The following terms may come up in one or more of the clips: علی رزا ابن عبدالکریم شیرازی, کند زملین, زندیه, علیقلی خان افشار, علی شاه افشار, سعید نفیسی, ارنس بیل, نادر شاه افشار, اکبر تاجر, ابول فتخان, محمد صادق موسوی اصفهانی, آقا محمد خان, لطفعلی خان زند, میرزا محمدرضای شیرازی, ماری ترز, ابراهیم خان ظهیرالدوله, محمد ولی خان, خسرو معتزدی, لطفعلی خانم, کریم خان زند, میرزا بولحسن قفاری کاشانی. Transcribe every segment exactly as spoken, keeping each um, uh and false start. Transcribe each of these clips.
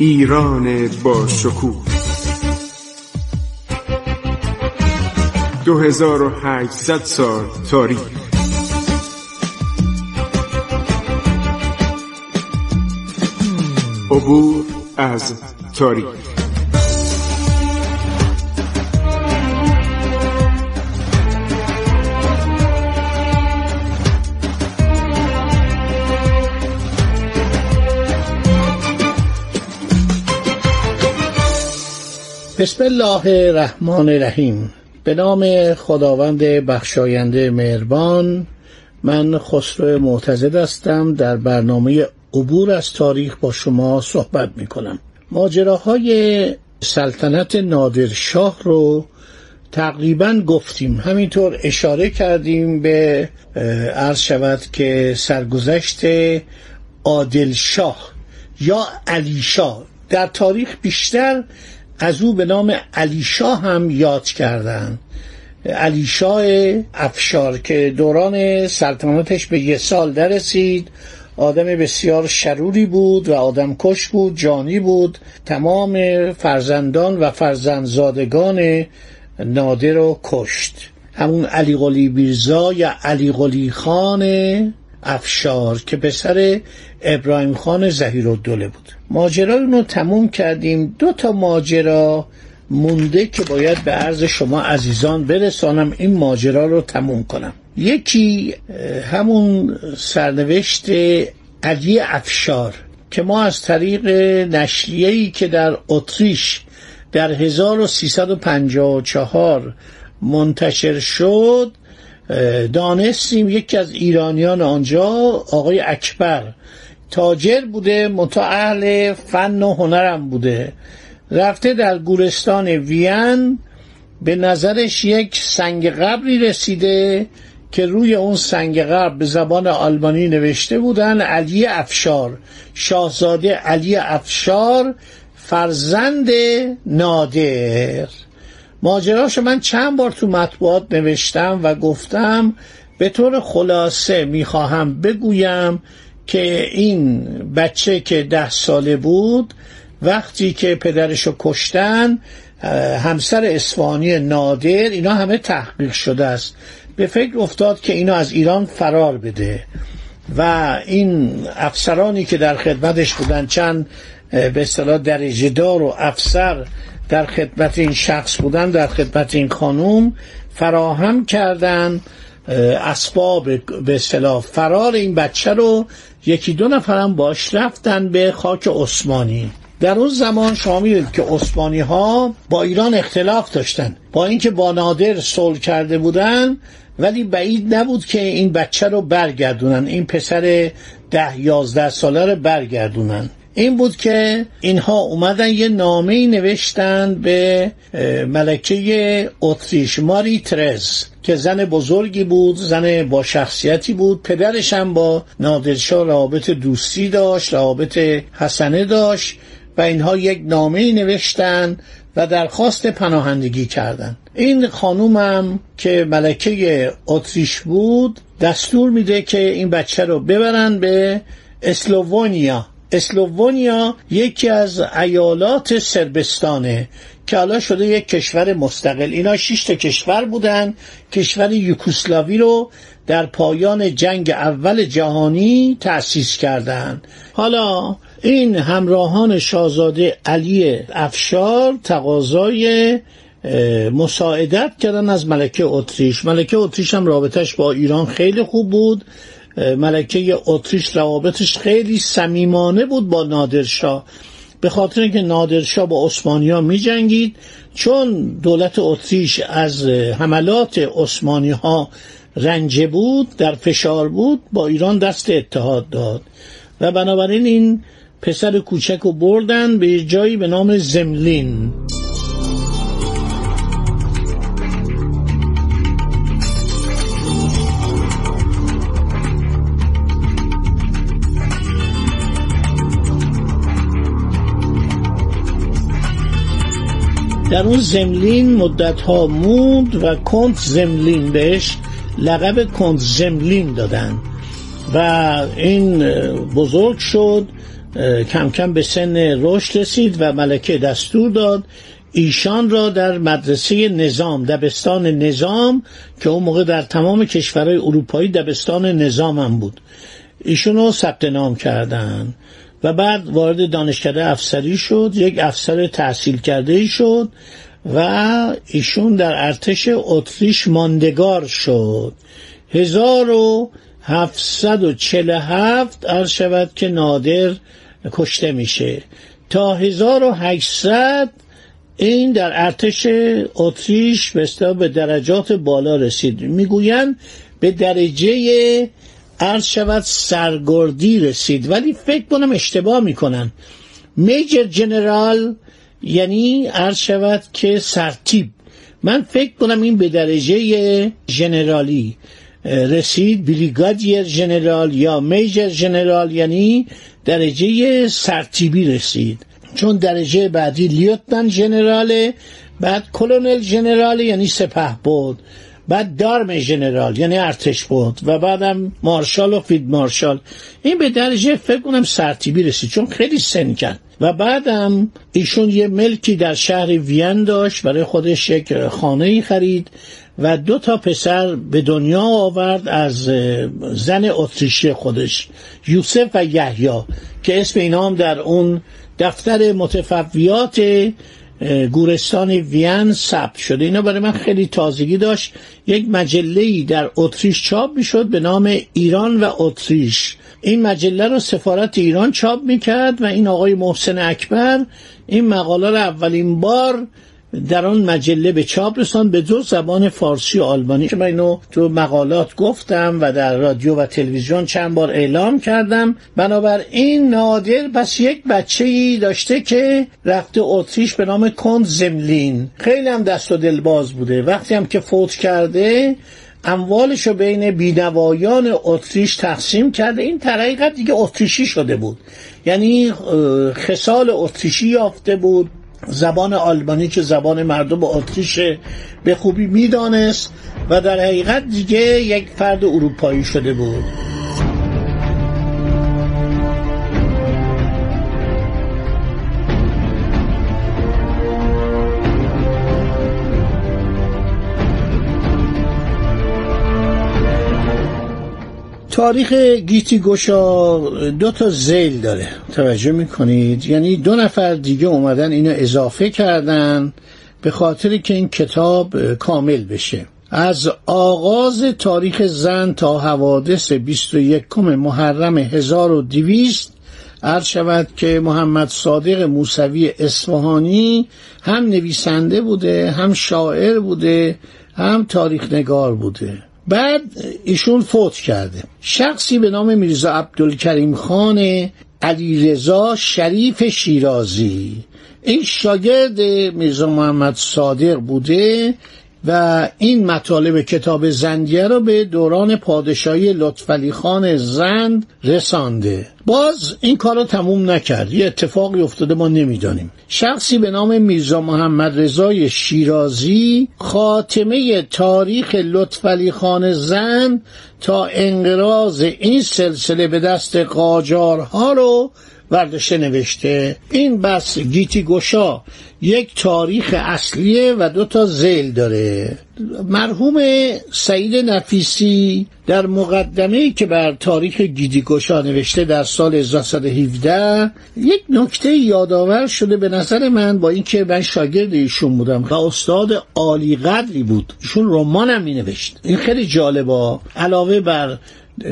ایران باشکوه دو هزار و هشتصد سال تاریخ. عبور از تاریخ. بسم الله الرحمن الرحیم. به نام خداوند بخشاینده مهربان. من خسرو معتزد هستم، در برنامه عبور از تاریخ با شما صحبت می کنم. ماجراهای سلطنت نادر شاه رو تقریبا گفتیم، همینطور اشاره کردیم به عرض شود که سرگذشت عادل شاه یا علی شاه. در تاریخ بیشتر از او به نام علی شاه هم یاد کردند، علی شاه افشار که دوران سلطنتش به یه سال دررسید. آدم بسیار شروری بود و آدم کش بود، جانی بود. تمام فرزندان و فرزندزادگان نادر رو کشت. همون علیقلی میرزا یا علیقلی خان افشار که پسر ابراهیم خان ظهیرالدوله بود. ماجرای اون رو تموم کردیم. دو تا ماجرا مونده که باید به عرض شما عزیزان برسانم، این ماجرا رو تموم کنم. یکی همون سرنوشت علی افشار که ما از طریق نشریه‌ای که در اتریش در هزار و سیصد و پنجاه و چهار منتشر شد دانستیم. یکی از ایرانیان آنجا، آقای اکبر تاجر بوده، متأهل فن و هنرم بوده، رفته در گورستان وین به نظرش یک سنگ قبری رسیده که روی اون سنگ قبر به زبان آلمانی نوشته بودن علی افشار، شاهزاده علی افشار فرزند نادر. ماجراشو من چند بار تو مطبوعات نوشتم و گفتم. به طور خلاصه میخواهم بگویم که این بچه که ده ساله بود وقتی که پدرشو کشتن، همسر اصفهانی نادر، اینا همه تحقیق شده است، به فکر افتاد که اینو از ایران فرار بده و این افسرانی که در خدمتش بودن، چند به اصطلاح درجه دار و افسر در خدمت این شخص بودن، در خدمت این خانوم فراهم کردن اسباب به اصطلاح فرار این بچه رو. یکی دو نفرم باش رفتن به خاک عثمانی. در اون زمان شما می‌دید که عثمانی ها با ایران اختلاف داشتن، با اینکه با نادر صلح کرده بودن ولی بعید نبود که این بچه رو برگردونن، این پسر ده یازده ساله رو برگردونن. این بود که اینها اومدن یه نامه‌ای نوشتن به ملکه اتریش، ماری ترز، که زن بزرگی بود، زن با شخصیتی بود. پدرش هم با نادرشاه روابط دوستی داشت، روابط حسنه داشت و اینها یک نامه‌ای نوشتن و درخواست پناهندگی کردن. این خانومم که ملکه اتریش بود دستور میده که این بچه رو ببرن به اسلوونیا. اسلوونیا یکی از ایالات سربستانه که حالا شده یک کشور مستقل. اینا شش تا کشور بودن. کشور یوگسلاوی رو در پایان جنگ اول جهانی تأسیس کردند. حالا این همراهان شاهزاده علی افشار تقاضای مساعدت کردن از ملکه اتریش. ملکه اتریش هم رابطش با ایران خیلی خوب بود. ملکه اتریش روابطش خیلی صمیمانه بود با نادرشاه، به خاطر اینکه نادرشاه با عثمانی ها می جنگید. چون دولت اتریش از حملات عثمانی ها رنجه بود، در فشار بود، با ایران دست اتحاد داد و بنابراین این پسر کوچک رو بردن به جایی به نام زملین. در اون زملین مدتها موند و کند زملین، بهش لقب کند زملین دادن و این بزرگ شد. کم کم به سن رشد رسید و ملکه دستور داد ایشان را در مدرسه نظام، دبستان نظام که اون موقع در تمام کشورهای اروپایی دبستان نظام هم بود، ایشون رو ثبت نام کردن و بعد وارد دانشکده افسری شد، یک افسر تحصیل کرده شد و ایشون در ارتش اتریش ماندگار شد. هزار و هفتصد و چهل و هفت عرض شود که نادر کشته میشه، تا هزار و هشتصد این در ارتش اتریش به درجات بالا رسید، میگویند به درجه عرض شود سرگردی رسید، ولی فکر کنم اشتباه میکنن. میجر جنرال یعنی عرض شود که سرتیپ، من فکر کنم این به درجه جنرالی رسید، بریگادیر جنرال یا میجر جنرال یعنی درجه سرتیبی رسید، چون درجه بعدی لیوتنان جنراله، بعد کلونل جنراله یعنی سپه بود، بعد دارم جنرال یعنی ارتش بود و بعدم مارشال و فید مارشال. این به درجه فکر کنم سرتیبی رسید چون خیلی سن کرد و بعدم ایشون یه ملکی در شهر وین داشت، برای خودش یک خانه‌ای خرید و دو تا پسر به دنیا آورد از زن اتریشی خودش، یوسف و یحیی، که اسم اینا هم در اون دفتر متفویات گورستان وین ثبت شده. اینا برای من خیلی تازگی داشت. یک مجله‌ای در اتریش چاپ می‌شد به نام ایران و اتریش، این مجله رو سفارت ایران چاپ می‌کرد و این آقای محسن اکبر این مقاله رو اولین بار در آن مجله به چاپ رساند به دو زبان فارسی و آلمانی. من اینو تو مقالات گفتم و در رادیو و تلویزیون چند بار اعلام کردم. بنابراین نادر بس یک بچه‌ای داشته که رفته اتریش به نام کند زملین، خیلی هم دست و دلباز بوده. وقتی هم که فوت کرده اموالشو بین بینوایان اتریش تقسیم کرده. این طریقت دیگه اتریشی شده بود، یعنی خصال اتریشی یافته بود، زبان آلمانی که زبان مردم اتریش به خوبی میدانست و در حقیقت دیگه یک فرد اروپایی شده بود. تاریخ گیتی گشا دو تا ذیل داره، توجه میکنید، یعنی دو نفر دیگه اومدن اینو اضافه کردن به خاطر که این کتاب کامل بشه. از آغاز تاریخ زند تا حوادث بیست و یکم محرم هزار و دویست عرض شود که محمد صادق موسوی اصفهانی هم نویسنده بوده، هم شاعر بوده، هم تاریخ نگار بوده. بعد ایشون فوت کرده. شخصی به نام میرزا عبدالکریم خان علی رزا شریف شیرازی، این شاگرد میرزا محمد صادق بوده و این مطالب کتاب زندیه را به دوران پادشاهی لطفعلی خان زند رسانده. باز این کار را تموم نکرد، یه اتفاقی افتاده ما نمیدانیم. شخصی به نام میرزا محمدرضای شیرازی خاتمه تاریخ لطفعلی خان زند تا انقراض این سلسله به دست قاجارها رو ورداشته نوشته. این بس گیتی گشا یک تاریخ اصلیه و دو تا ذیل داره. مرحوم سعید نفیسی در مقدمه‌ای که بر تاریخ گیتی گشا نوشته در سال هزار و هفتصد و هفده یک نکته یادآور شده به نظر من، با اینکه من شاگرد ایشون بودم و استاد عالی قدری بود، ایشون رمان هم می‌نوشت. این خیلی جالبه، علاوه بر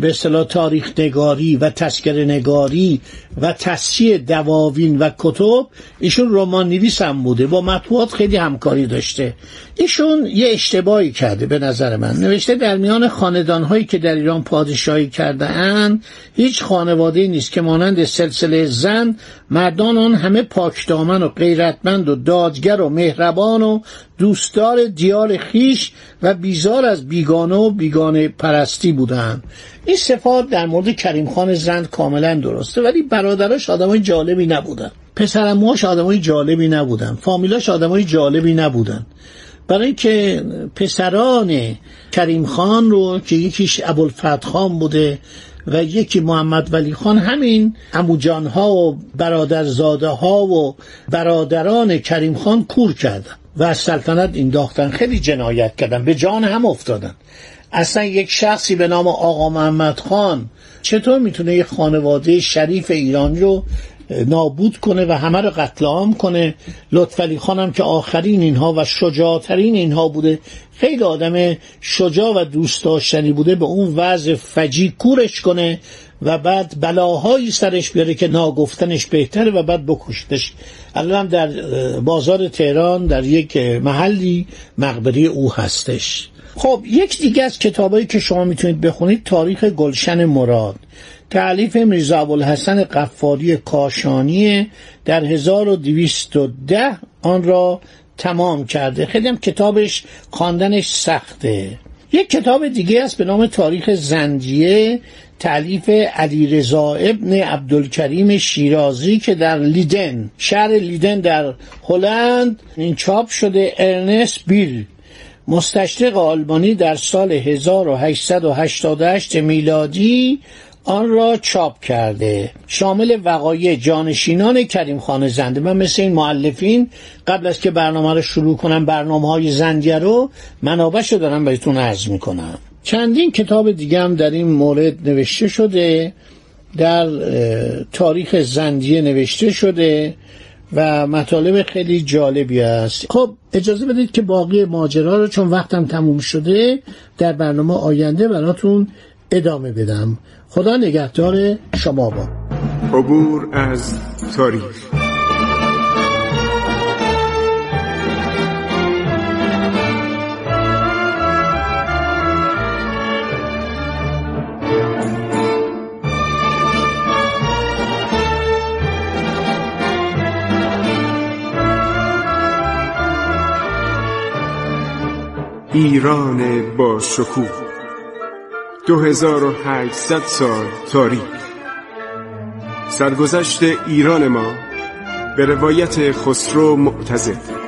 به اصطلاح تاریخ نگاری و تذکره نگاری و تصحیح دواوین و کتب، ایشون رمان نویس هم بوده، با مطبوعات خیلی همکاری داشته. ایشون یه اشتباهی کرده به نظر من، نوشته در میان خاندان‌هایی که در ایران پادشاهی کرده اند هیچ خانواده‌ای نیست که مانند سلسله زند مردان آن همه پاکدامن و غیرتمند و دادگر و مهربان و دوستدار دیار خیش و بیزار از بیگانه و بیگانه پرستی بودند. این صفات در مورد کریم خان زند کاملا درسته، ولی برادراش آدمای جالبی نبودن، پسرعموهاش آدمای جالبی نبودن، فامیلاش آدمای جالبی نبودن، برای اینکه پسران کریم خان رو که یکیش ابول فتخان بوده و یکی محمد ولی خان، همین عموجان ها و برادرزاده ها و برادران کریم خان کور کردن و از سلطنت انداختن. خیلی جنایت کردن، به جان هم افتادن. اصلا یک شخصی به نام آقا محمد خان چطور میتونه یک خانواده شریف ایران رو نابود کنه و همه رو قتل عام کنه؟ لطفعلی خانم که آخرین اینها و شجاعترین اینها بوده، خیلی آدم شجاع و دوست داشتنی بوده، به اون وضع فجیع کورش کنه و بعد بلاهایی سرش بیاره که ناگفتنش بهتره و بعد بکشتش. الان در بازار تهران در یک محلی مقبره او هستش. خب یک دیگه از کتابایی که شما میتونید بخونید، تاریخ گلشن مراد، تألیف میرزا بولحسن قفاری کاشانیه، در هزار و دویست و ده آن را تمام کرده. خیلی هم کتابش خواندنش سخته. یک کتاب دیگه است به نام تاریخ زندیه، تألیف علی رزا ابن عبدالکریم شیرازی که در لیدن، شهر لیدن در هلند این چاپ شده. ارنس بیل، مستشرق آلمانی، در سال هزار و هشتصد و هشتاد و هشت میلادی آن را چاپ کرده، شامل وقایع جانشینان کریم خان زند. من مثل این مؤلفین قبل از که برنامه رو شروع کنم، برنامه های زندیه رو منابعش رو دارم بهتون عرض میکنم. چندین کتاب دیگه هم در این مورد نوشته شده، در تاریخ زندیه نوشته شده و مطالب خیلی جالبی است. خب اجازه بدید که باقی ماجرا رو، چون وقتم تموم شده، در برنامه آینده براتون ادامه بدم. خدا نگهدار شما. با عبور از تاریخ. ایران با شکوه، دو هزار و هشتصد سال تاریخ. سرگذشت ایران ما به روایت خسرو معتزدی.